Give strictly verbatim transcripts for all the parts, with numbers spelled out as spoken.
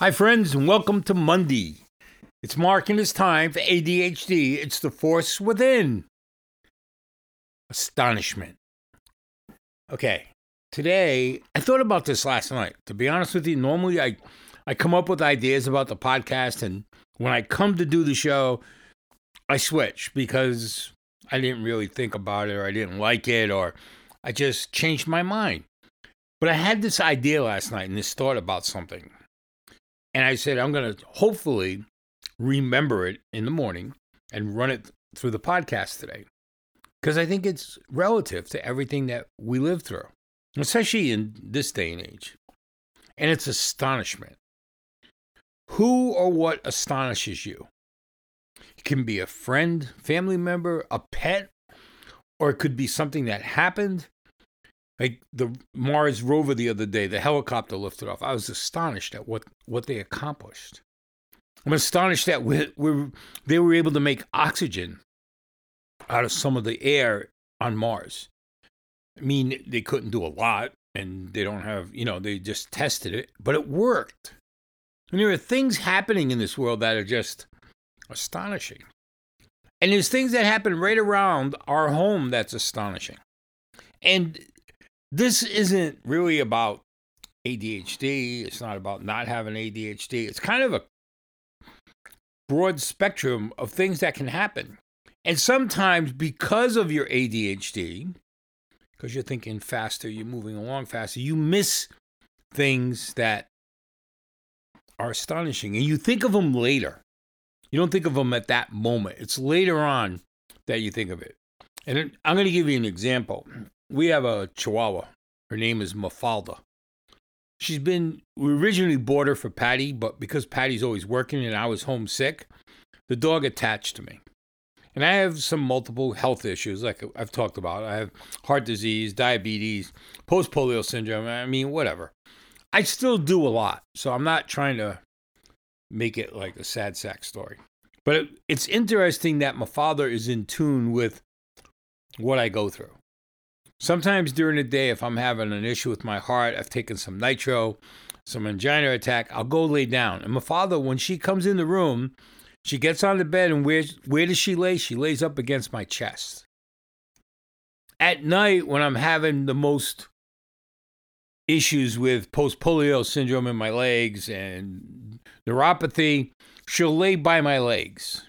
Hi, friends, and welcome to Monday. It's marking this time for A D H D. It's the force within. Astonishment. Okay, today, I thought about this last night. To be honest with you, normally I, I come up with ideas about the podcast, and when I come to do the show, I switch because I didn't really think about it, or I didn't like it, or I just changed my mind. But I had this idea last night and this thought about something. And I said, I'm going to hopefully remember it in the morning and run it through the podcast today. Because I think it's relative to everything that we live through, especially in this day and age. And it's astonishment. Who or what astonishes you? It can be a friend, family member, a pet, or it could be something that happened. Like the Mars rover the other day, the helicopter lifted off. I was astonished at what, what they accomplished. I'm astonished that we're, we're, they were able to make oxygen out of some of the air on Mars. I mean, they couldn't do a lot, and they don't have, you know, they just tested it, but it worked. And there are things happening in this world that are just astonishing. And there's things that happen right around our home that's astonishing. And this isn't really about A D H D. It's not about not having A D H D. It's kind of a broad spectrum of things that can happen. And sometimes because of your A D H D, because you're thinking faster, you're moving along faster, you miss things that are astonishing. And you think of them later. You don't think of them at that moment. It's later on that you think of it. And I'm going to give you an example. We have a Chihuahua. Her name is Mafalda. She's been, we originally bought her for Patty, but because Patty's always working and I was homesick, the dog attached to me. And I have some multiple health issues, like I've talked about. I have heart disease, diabetes, post-polio syndrome. I mean, whatever. I still do a lot, so I'm not trying to make it like a sad sack story. But it, it's interesting that Mafalda is in tune with what I go through. Sometimes during the day, if I'm having an issue with my heart, I've taken some nitro, some angina attack, I'll go lay down. And Mafalda, when she comes in the room, she gets on the bed, and where, where does she lay? She lays up against my chest. At night, when I'm having the most issues with post-polio syndrome in my legs and neuropathy, she'll lay by my legs.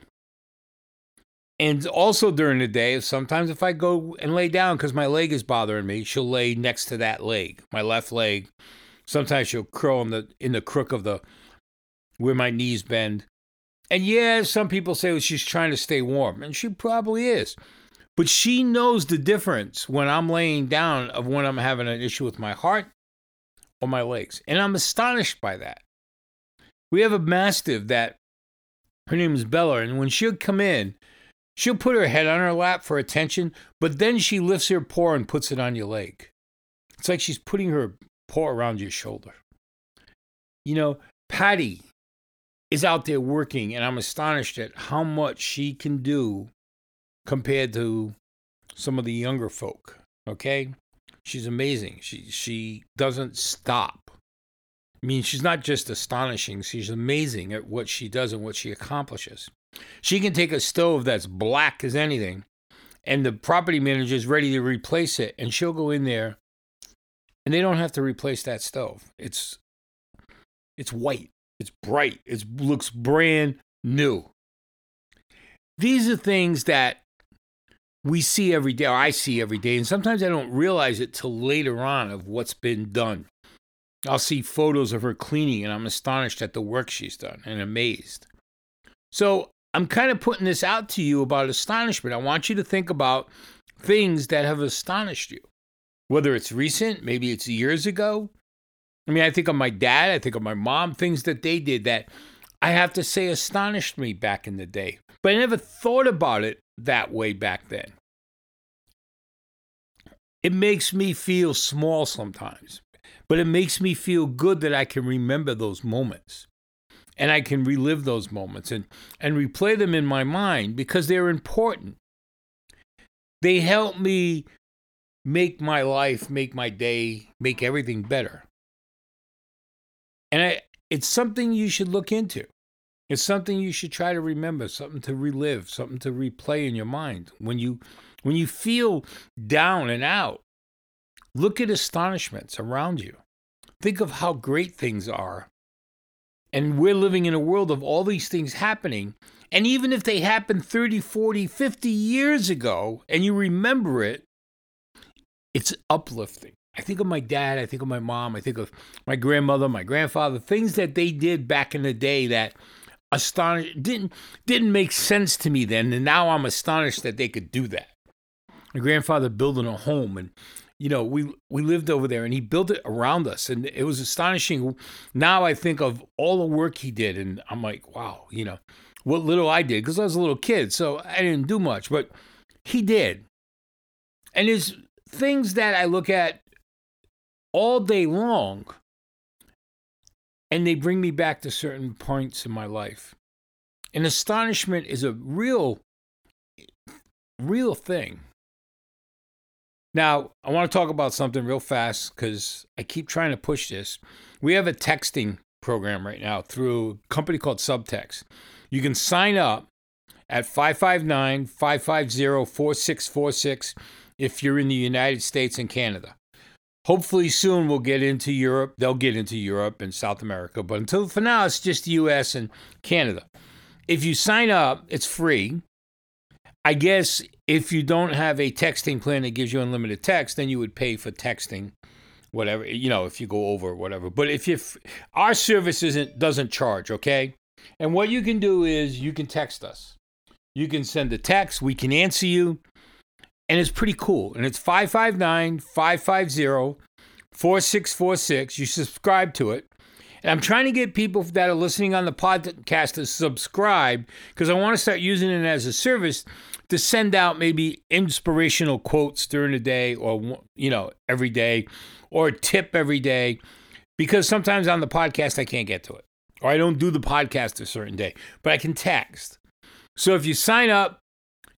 And also during the day, sometimes if I go and lay down because my leg is bothering me, she'll lay next to that leg, my left leg. Sometimes she'll curl in the in the crook of the where my knees bend. And yeah, some people say, well, she's trying to stay warm, and she probably is. But she knows the difference when I'm laying down of when I'm having an issue with my heart or my legs. And I'm astonished by that. We have a mastiff that, her name is Bella, and when she'll come in, she'll put her head on her lap for attention, but then she lifts her paw and puts it on your leg. It's like she's putting her paw around your shoulder. You know, Patty is out there working, and I'm astonished at how much she can do compared to some of the younger folk, okay? She's amazing. She, she doesn't stop. I mean, she's not just astonishing. She's amazing at what she does and what she accomplishes. She can take a stove that's black as anything, and the property manager is ready to replace it, and she'll go in there, and they don't have to replace that stove. It's it's white. It's bright. It looks brand new. These are things that we see every day, or I see every day, and sometimes I don't realize it till later on of what's been done. I'll see photos of her cleaning, and I'm astonished at the work she's done and amazed. So I'm kind of putting this out to you about astonishment. I want you to think about things that have astonished you, whether it's recent, maybe it's years ago. I mean, I think of my dad, I think of my mom, things that they did that I have to say astonished me back in the day. But I never thought about it that way back then. It makes me feel small sometimes, but it makes me feel good that I can remember those moments. And I can relive those moments and, and replay them in my mind because they're important. They help me make my life, make my day, make everything better. And I, it's something you should look into. It's something you should try to remember, something to relive, something to replay in your mind. When you when you feel down and out, look at astonishments around you. Think of how great things are. And we're living in a world of all these things happening. And even if they happened thirty, forty, fifty years ago and you remember it, it's uplifting. I think of my dad, I think of my mom, I think of my grandmother, my grandfather, things that they did back in the day that astonished, didn't, didn't make sense to me then. And now I'm astonished that they could do that. My grandfather building a home, and you know, we, we lived over there and he built it around us. And it was astonishing. Now I think of all the work he did and I'm like, wow, you know, what little I did, because I was a little kid, so I didn't do much, but he did. And there's things that I look at all day long and they bring me back to certain points in my life. And astonishment is a real, real thing. Now, I want to talk about something real fast because I keep trying to push this. We have a texting program right now through a company called Subtext. You can sign up at five five nine, five five zero, four six four six if you're in the United States and Canada. Hopefully soon we'll get into Europe. They'll get into Europe and South America. But until for now, it's just the U S and Canada. If you sign up, it's free. I guess if you don't have a texting plan that gives you unlimited text, then you would pay for texting, whatever, you know, if you go over or whatever. But if you, our service isn't, doesn't charge, okay? And what you can do is you can text us. You can send a text. We can answer you. And it's pretty cool. And it's five five nine, five five zero, four six four six. You subscribe to it. And I'm trying to get people that are listening on the podcast to subscribe because I want to start using it as a service to send out maybe inspirational quotes during the day or, you know, every day, or a tip every day, because sometimes on the podcast I can't get to it or I don't do the podcast a certain day, but I can text. So if you sign up,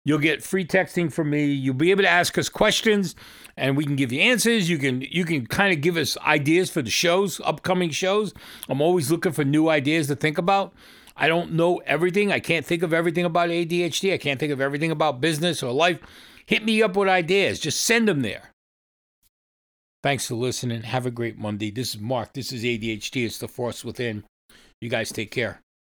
you'll get free texting from me. You'll be able to ask us questions and we can give you answers. You can you can kind of give us ideas for the shows, upcoming shows. I'm always looking for new ideas to think about. I don't know everything. I can't think of everything about A D H D. I can't think of everything about business or life. Hit me up with ideas. Just send them there. Thanks for listening. Have a great Monday. This is Mark. This is A D H D. It's the force within. You guys take care.